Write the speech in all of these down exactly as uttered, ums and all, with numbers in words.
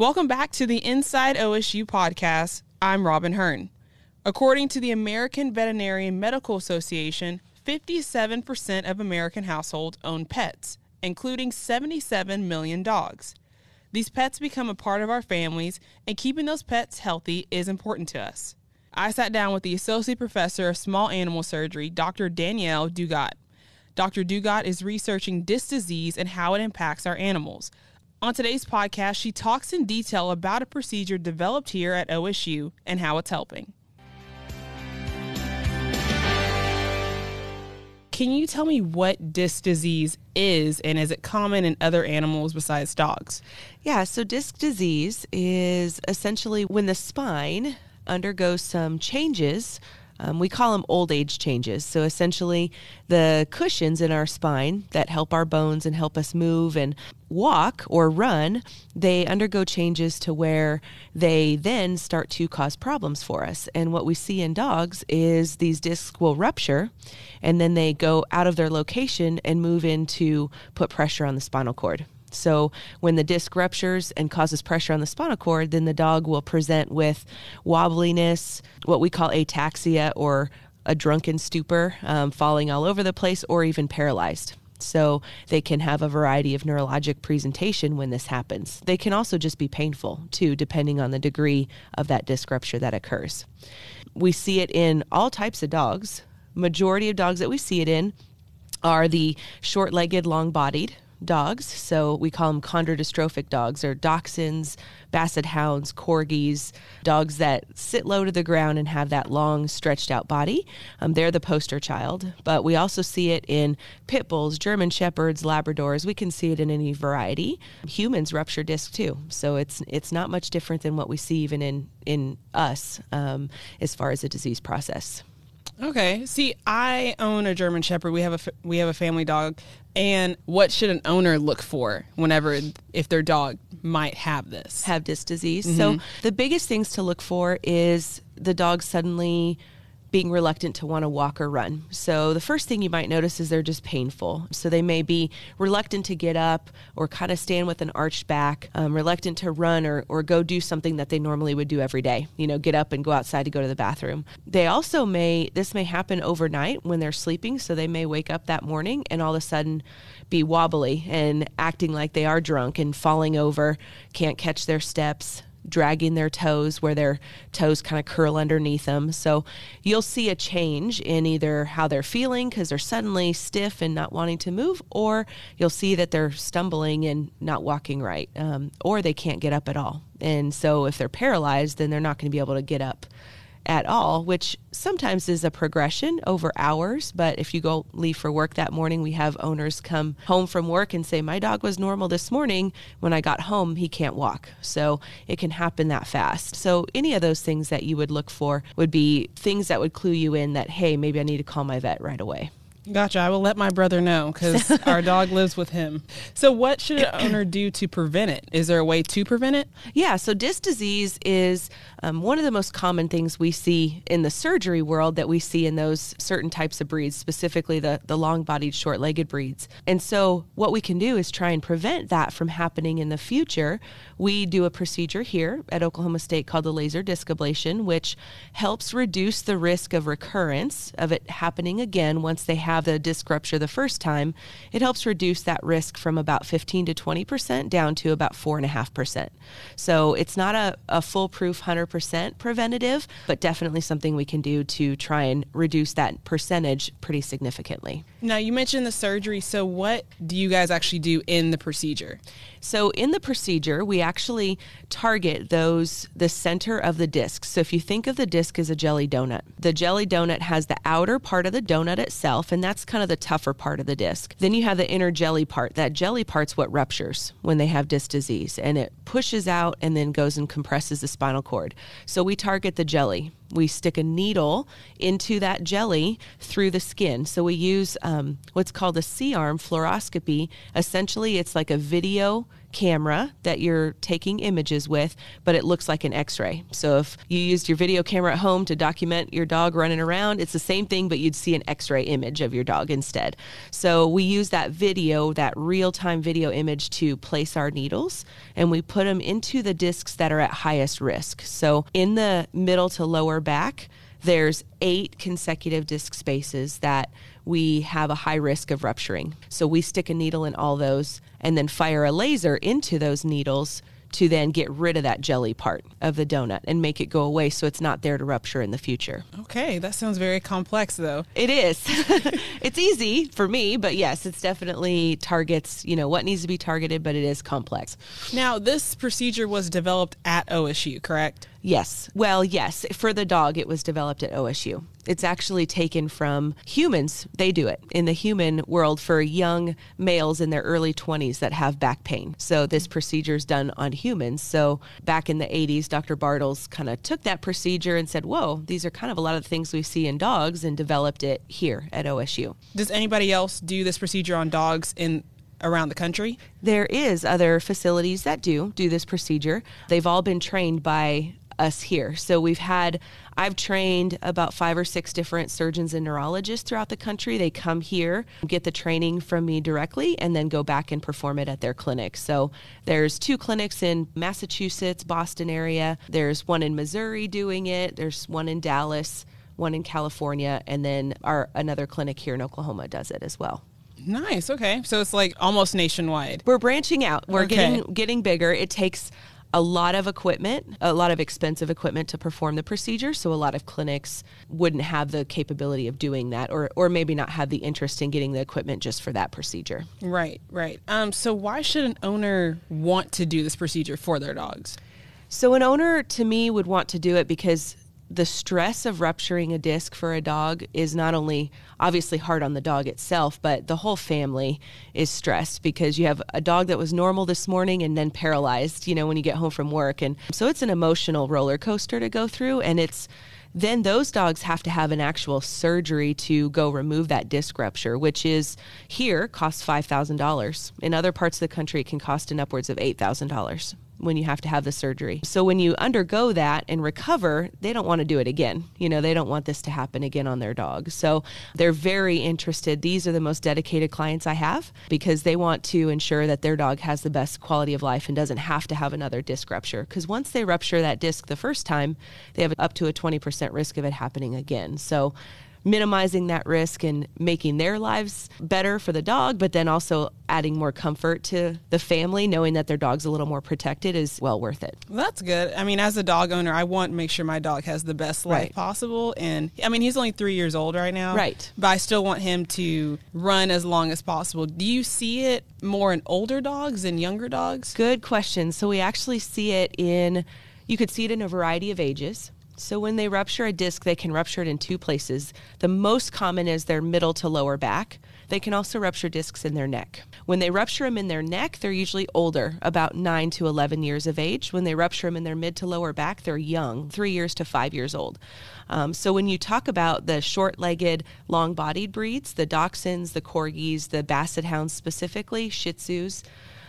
Welcome back to the Inside O S U podcast. I'm Robin Hearn. According to the American Veterinary Medical Association, fifty-seven percent of American households own pets, including seventy-seven million dogs. These pets become a part of our families, and keeping those pets healthy is important to us. I sat down with the Associate Professor of Small Animal Surgery, Doctor Danielle Dugat. Doctor Dugat is researching this disease and how it impacts our animals. On today's podcast, she talks in detail about a procedure developed here at O S U and how it's helping. Can you tell me what disc disease is, and is it common in other animals besides dogs? Yeah, so disc disease is essentially when the spine undergoes some changes. Um, we call them old age changes. So essentially the cushions in our spine that help our bones and help us move and walk or run, they undergo changes to where they then start to cause problems for us. And what we see in dogs is these discs will rupture and then they go out of their location and move in to put pressure on the spinal cord. So when the disc ruptures and causes pressure on the spinal cord, then the dog will present with wobbliness, what we call ataxia or a drunken stupor, um, falling all over the place, or even paralyzed. So they can have a variety of neurologic presentation when this happens. They can also just be painful too, depending on the degree of that disc rupture that occurs. We see it in all types of dogs. Majority of dogs that we see it in are the short-legged, long-bodied dogs. So we call them chondrodystrophic dogs, or dachshunds, basset hounds, corgis, dogs that sit low to the ground and have that long stretched out body. Um, they're the poster child, but we also see it in pit bulls, German shepherds, Labradors. We can see it in any variety. Humans rupture disc too. So it's it's not much different than what we see even in, in us um, as far as the disease process. Okay. See, I own a German Shepherd. We have a f- we have a family dog. And what should an owner look for whenever if their dog might have this have disc disease? Mm-hmm. So the biggest things to look for is the dog suddenly being reluctant to want to walk or run. So the first thing you might notice is they're just painful. So they may be reluctant to get up or kind of stand with an arched back, um, reluctant to run or, or go do something that they normally would do every day, you know, get up and go outside to go to the bathroom. They also may, this may happen overnight when they're sleeping. So they may wake up that morning and all of a sudden be wobbly and acting like they are drunk and falling over, can't catch their steps, dragging their toes where their toes kind of curl underneath them. So you'll see a change in either how they're feeling because they're suddenly stiff and not wanting to move, or you'll see that they're stumbling and not walking right, um, or they can't get up at all. And so if they're paralyzed, then they're not going to be able to get up at all, which sometimes is a progression over hours. But if you go leave for work that morning, we have owners come home from work and say, my dog was normal this morning. When I got home, he can't walk. So it can happen that fast. So any of those things that you would look for would be things that would clue you in that, hey, maybe I need to call my vet right away. Gotcha. I will let my brother know because our dog lives with him. So what should an owner do to prevent it? Is there a way to prevent it? Yeah. So disc disease is um, one of the most common things we see in the surgery world that we see in those certain types of breeds, specifically the, the long-bodied, short-legged breeds. And so what we can do is try and prevent that from happening in the future. We do a procedure here at Oklahoma State called the laser disc ablation, which helps reduce the risk of recurrence of it happening again once they have have the disc rupture the first time. It helps reduce that risk from about fifteen to twenty percent down to about four and a half percent. So it's not a, a foolproof one hundred percent preventative, but definitely something we can do to try and reduce that percentage pretty significantly. Now you mentioned the surgery. So what do you guys actually do in the procedure? So in the procedure, we actually target those, the center of the disc. So if you think of the disc as a jelly donut, the jelly donut has the outer part of the donut itself, and And that's kind of the tougher part of the disc. Then you have the inner jelly part. That jelly part's what ruptures when they have disc disease, and it pushes out and then goes and compresses the spinal cord. So we target the jelly. We stick a needle into that jelly through the skin. So we use um, what's called a C-arm fluoroscopy. Essentially, it's like a video camera that you're taking images with, but it looks like an x-ray. So if you used your video camera at home to document your dog running around, it's the same thing, but you'd see an x-ray image of your dog instead. So we use that video, that real-time video image, to place our needles, and we put them into the discs that are at highest risk. So in the middle to lower back, there's eight consecutive disc spaces that we have a high risk of rupturing. So we stick a needle in all those and then fire a laser into those needles to then get rid of that jelly part of the donut and make it go away so it's not there to rupture in the future. Okay, that sounds very complex though. It is. It's easy for me, but yes, it's definitely targets, you know, what needs to be targeted, but it is complex. Now, this procedure was developed at O S U, correct? Yes. Well, yes. For the dog, it was developed at O S U. It's actually taken from humans. They do it in the human world for young males in their early twenties that have back pain. So this procedure is done on humans. So back in the eighties, Doctor Bartles kind of took that procedure and said, whoa, these are kind of a lot of the things we see in dogs, and developed it here at O S U. Does anybody else do this procedure on dogs in around the country? There is other facilities that do do this procedure. They've all been trained by us here. So we've had, I've trained about five or six different surgeons and neurologists throughout the country. They come here, get the training from me directly, and then go back and perform it at their clinic. So there's two clinics in Massachusetts, Boston area. There's one in Missouri doing it. There's one in Dallas, one in California, and then our another clinic here in Oklahoma does it as well. Nice. Okay. So it's like almost nationwide. We're branching out. We're okay. getting getting bigger. It takes a lot of equipment, a lot of expensive equipment to perform the procedure. So a lot of clinics wouldn't have the capability of doing that, or, or maybe not have the interest in getting the equipment just for that procedure. Right, right. Um, so why should an owner want to do this procedure for their dogs? So an owner, to me, would want to do it because the stress of rupturing a disc for a dog is not only obviously hard on the dog itself, but the whole family is stressed because you have a dog that was normal this morning and then paralyzed, you know, when you get home from work. And so it's an emotional roller coaster to go through. And it's then those dogs have to have an actual surgery to go remove that disc rupture, which is here costs five thousand dollars. In other parts of the country, it can cost an upwards of eight thousand dollars. When you have to have the surgery. So when you undergo that and recover, they don't want to do it again. You know, they don't want this to happen again on their dog. So they're very interested. These are the most dedicated clients I have because they want to ensure that their dog has the best quality of life and doesn't have to have another disc rupture. Because once they rupture that disc the first time, they have up to a twenty percent risk of it happening again. So minimizing that risk and making their lives better for the dog, but then also adding more comfort to the family, knowing that their dog's a little more protected, is well worth it. Well, that's good. I mean, as a dog owner, I want to make sure my dog has the best life right. possible. And I mean, he's only three years old right now. Right. But I still want him to run as long as possible. Do you see it more in older dogs than younger dogs? Good question. So we actually see it in, you could see it in a variety of ages. So when they rupture a disc, they can rupture it in two places. The most common is their middle to lower back. They can also rupture discs in their neck. When they rupture them in their neck, they're usually older, about nine to eleven years of age. When they rupture them in their mid to lower back, they're young, three years to five years old. Um, so when you talk about the short-legged, long-bodied breeds, the dachshunds, the corgis, the basset hounds specifically, shih tzus,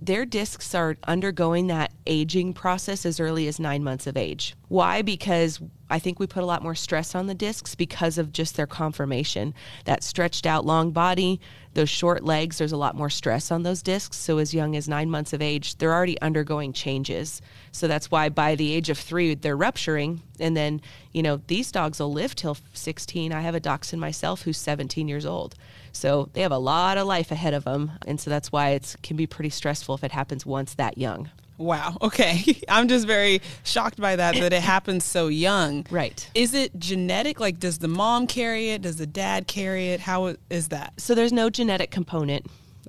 their discs are undergoing that aging process as early as nine months of age. Why? Because I think we put a lot more stress on the discs because of just their conformation. That stretched out long body, those short legs, there's a lot more stress on those discs. So as young as nine months of age, they're already undergoing changes. So that's why by the age of three, they're rupturing. And then, you know, these dogs will live till sixteen. I have a dachshund myself who's seventeen years old. So they have a lot of life ahead of them. And so that's why it can be pretty stressful if it happens once that young. Wow. Okay. I'm just very shocked by that, that it happens so young. Right. Is it genetic? Like, does the mom carry it? Does the dad carry it? How is that? So there's no genetic component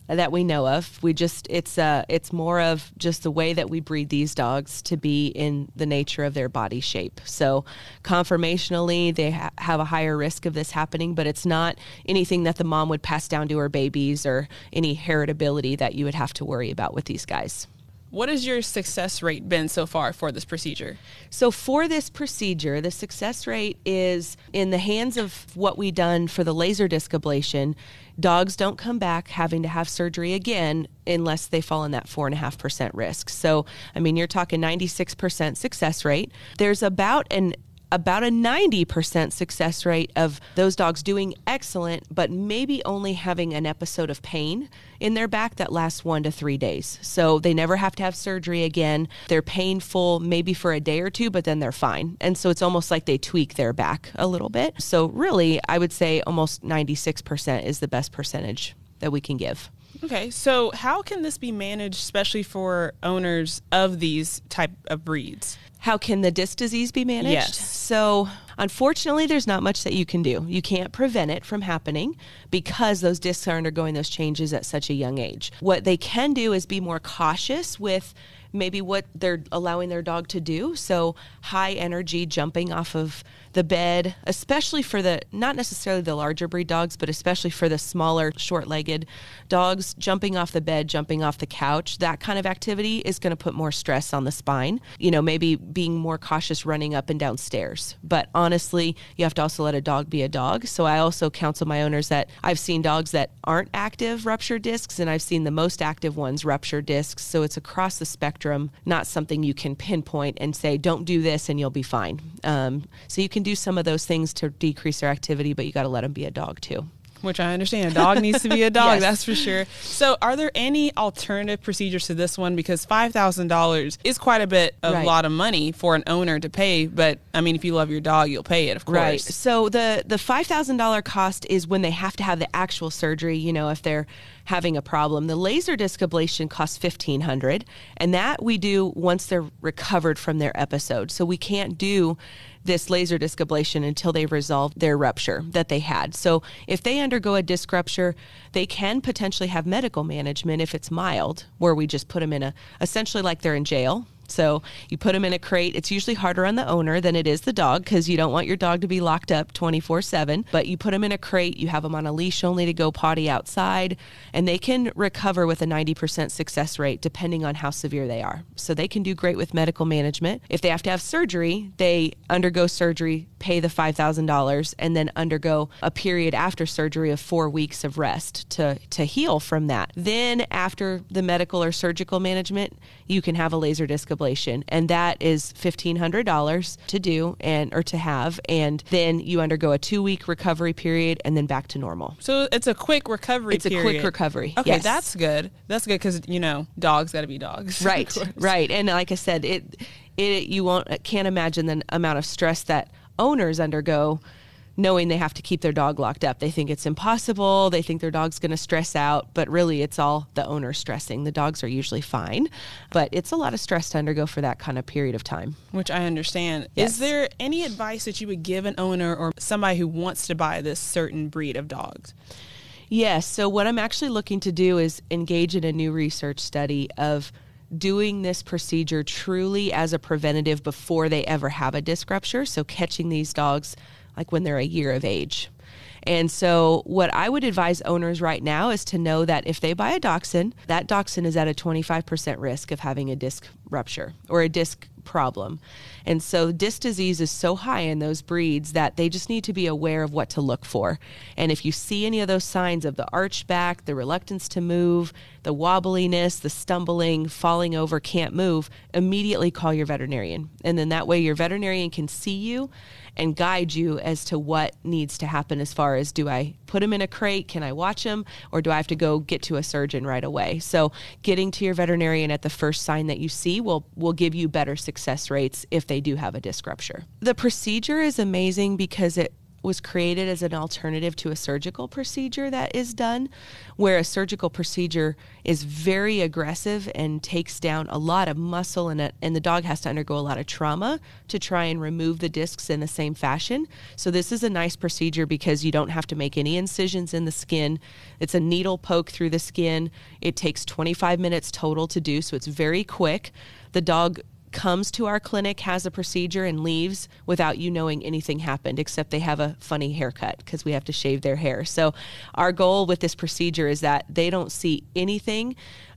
that we know of. We just, it's uh, it's more of just the way that we breed these dogs to be in the nature of their body shape. So conformationally, they ha- have a higher risk of this happening, but it's not anything that the mom would pass down to her babies or any heritability that you would have to worry about with these guys. What has your success rate been so far for this procedure? So for this procedure, the success rate is, in the hands of what we done for the laser disc ablation, dogs don't come back having to have surgery again unless they fall in that four point five percent risk. So, I mean, you're talking ninety-six percent success rate. There's about an about a ninety percent success rate of those dogs doing excellent, but maybe only having an episode of pain in their back that lasts one to three days. So they never have to have surgery again. They're painful maybe for a day or two, but then they're fine. And so it's almost like they tweak their back a little bit. So really, I would say almost ninety-six percent is the best percentage that we can give. Okay, so how can this be managed, especially for owners of these type of breeds? How can the disc disease be managed? Yes. So unfortunately, there's not much that you can do. You can't prevent it from happening because those discs are undergoing those changes at such a young age. What they can do is be more cautious with maybe what they're allowing their dog to do. So high energy jumping off of the bed, especially for the, not necessarily the larger breed dogs, but especially for the smaller short-legged dogs, jumping off the bed, jumping off the couch, that kind of activity is going to put more stress on the spine. You know, maybe being more cautious running up and down stairs. But honestly, you have to also let a dog be a dog. So I also counsel my owners that I've seen dogs that aren't active rupture discs, and I've seen the most active ones rupture discs. So it's across the spectrum. Not something you can pinpoint and say, don't do this and you'll be fine. Um, so you can do some of those things to decrease their activity, but you got to let them be a dog too. Which I understand. A dog needs to be a dog, yes. That's for sure. So are there any alternative procedures to this one? Because five thousand dollars is quite a bit, a right. lot of money for an owner to pay. But, I mean, if you love your dog, you'll pay it, of course. Right. So the, the five thousand dollars cost is when they have to have the actual surgery, you know, if they're having a problem. The laser disc ablation costs fifteen hundred dollars, and that we do once they're recovered from their episode. So we can't do this laser disc ablation until they resolve their rupture that they had. So if they undergo a disc rupture, they can potentially have medical management if it's mild, where we just put them in a, essentially like they're in jail. So you put them in a crate. It's usually harder on the owner than it is the dog because you don't want your dog to be locked up twenty-four seven. But you put them in a crate. You have them on a leash only to go potty outside. And they can recover with a ninety percent success rate depending on how severe they are. So they can do great with medical management. If they have to have surgery, they undergo surgery, pay the five thousand dollars, and then undergo a period after surgery of four weeks of rest to, to heal from that. Then after the medical or surgical management, you can have a laser disc ablation. And that is fifteen hundred dollars to do and or to have. And then you undergo a two-week recovery period and then back to normal. So it's a quick recovery it's period. It's a quick recovery. Okay, yes. That's good. That's good because, you know, dogs got to be dogs. Right, right. And like I said, it it you won't can't imagine the amount of stress that owners undergo knowing they have to keep their dog locked up. They think it's impossible. They think their dog's going to stress out, but really it's all the owner stressing. The dogs are usually fine, but it's a lot of stress to undergo for that kind of period of time. Which I understand. Yes. Is there any advice that you would give an owner or somebody who wants to buy this certain breed of dogs? Yes. So what I'm actually looking to do is engage in a new research study of doing this procedure truly as a preventative before they ever have a disc rupture. So catching these dogs like when they're a year of age. And so what I would advise owners right now is to know that if they buy a dachshund, that dachshund is at a twenty-five percent risk of having a disc rupture or a disc problem. And so disc disease is so high in those breeds that they just need to be aware of what to look for. And if you see any of those signs of the arched back, the reluctance to move, the wobbliness, the stumbling, falling over, can't move, immediately call your veterinarian. And then that way your veterinarian can see you and guide you as to what needs to happen as far as, do I put him in a crate? Can I watch him? Or do I have to go get to a surgeon right away? So getting to your veterinarian at the first sign that you see will, will give you better success rates if they do have a disc rupture. The procedure is amazing because it was created as an alternative to a surgical procedure that is done, where a surgical procedure is very aggressive and takes down a lot of muscle and, a, and the dog has to undergo a lot of trauma to try and remove the discs in the same fashion. So this is a nice procedure because you don't have to make any incisions in the skin. It's a needle poke through the skin. It takes twenty-five minutes total to do, so it's very quick. The dog comes to our clinic, has a procedure, and leaves without you knowing anything happened, except they have a funny haircut because we have to shave their hair. So our goal with this procedure is that they don't see anything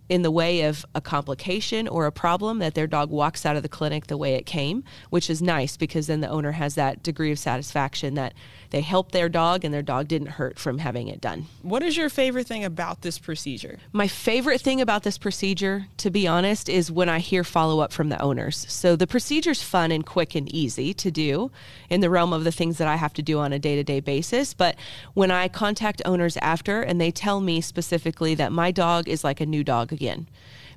in the way of a complication or a problem that their dog walks out of the clinic the way it came, which is nice because then the owner has that degree of satisfaction that they helped their dog and their dog didn't hurt from having it done. What is your favorite thing about this procedure? My favorite thing about this procedure, to be honest, is when I hear follow-up from the owners. So the procedure's fun and quick and easy to do in the realm of the things that I have to do on a day-to-day basis. But when I contact owners after and they tell me specifically that my dog is like a new dog again,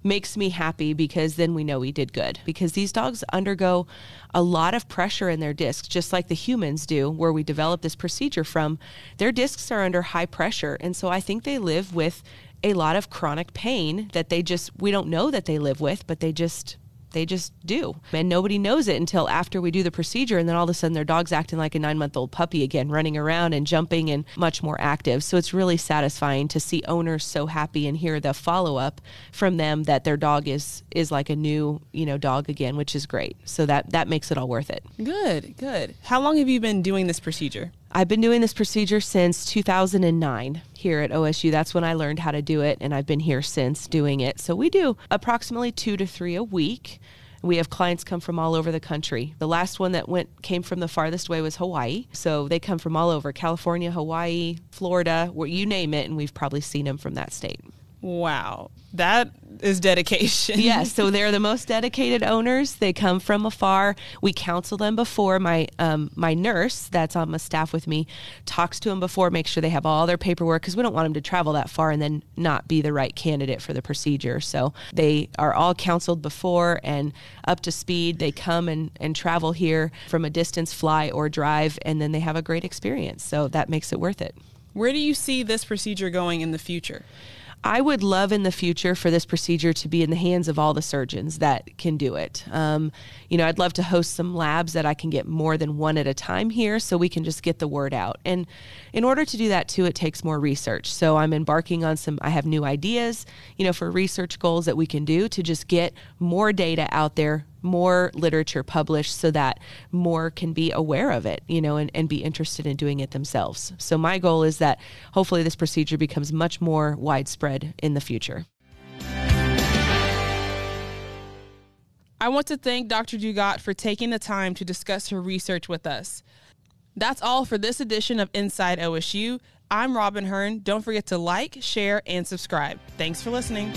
makes me happy, because then we know we did good. Because these dogs undergo a lot of pressure in their discs, just like the humans do, where we develop this procedure from. Their discs are under high pressure, and so I think they live with a lot of chronic pain that they just, we don't know that they live with, but they just... They just do. And nobody knows it until after we do the procedure. And then all of a sudden their dog's acting like a nine-month-old puppy again, running around and jumping and much more active. So it's really satisfying to see owners so happy and hear the follow-up from them that their dog is is like a new, you know, dog again, which is great. So that, that makes it all worth it. Good, good. How long have you been doing this procedure? I've been doing this procedure since two thousand nine here at O S U. That's when I learned how to do it, and I've been here since doing it. So we do approximately two to three a week. We have clients come from all over the country. The last one that went came from the farthest away was Hawaii. So they come from all over, California, Hawaii, Florida, you name it, and we've probably seen them from that state. Wow. That is dedication. Yes. Yeah, so they're the most dedicated owners. They come from afar. We counsel them before. My um, my nurse that's on my staff with me talks to them before, make sure they have all their paperwork, because we don't want them to travel that far and then not be the right candidate for the procedure. So they are all counseled before and up to speed. They come and, and travel here from a distance, fly or drive, and then they have a great experience. So that makes it worth it. Where do you see this procedure going in the future? I would love in the future for this procedure to be in the hands of all the surgeons that can do it. Um, you know, I'd love to host some labs that I can get more than one at a time here so we can just get the word out. And in order to do that too, it takes more research. So I'm embarking on some, I have new ideas, you know, for research goals that we can do to just get more data out there, more literature published, so that more can be aware of it, you know, and, and be interested in doing it themselves. So my goal is that hopefully this procedure becomes much more widespread in the future. I want to thank Doctor Dugat for taking the time to discuss her research with us. That's all for this edition of Inside O S U. I'm Robin Hearn. Don't forget to like, share, and subscribe. Thanks for listening.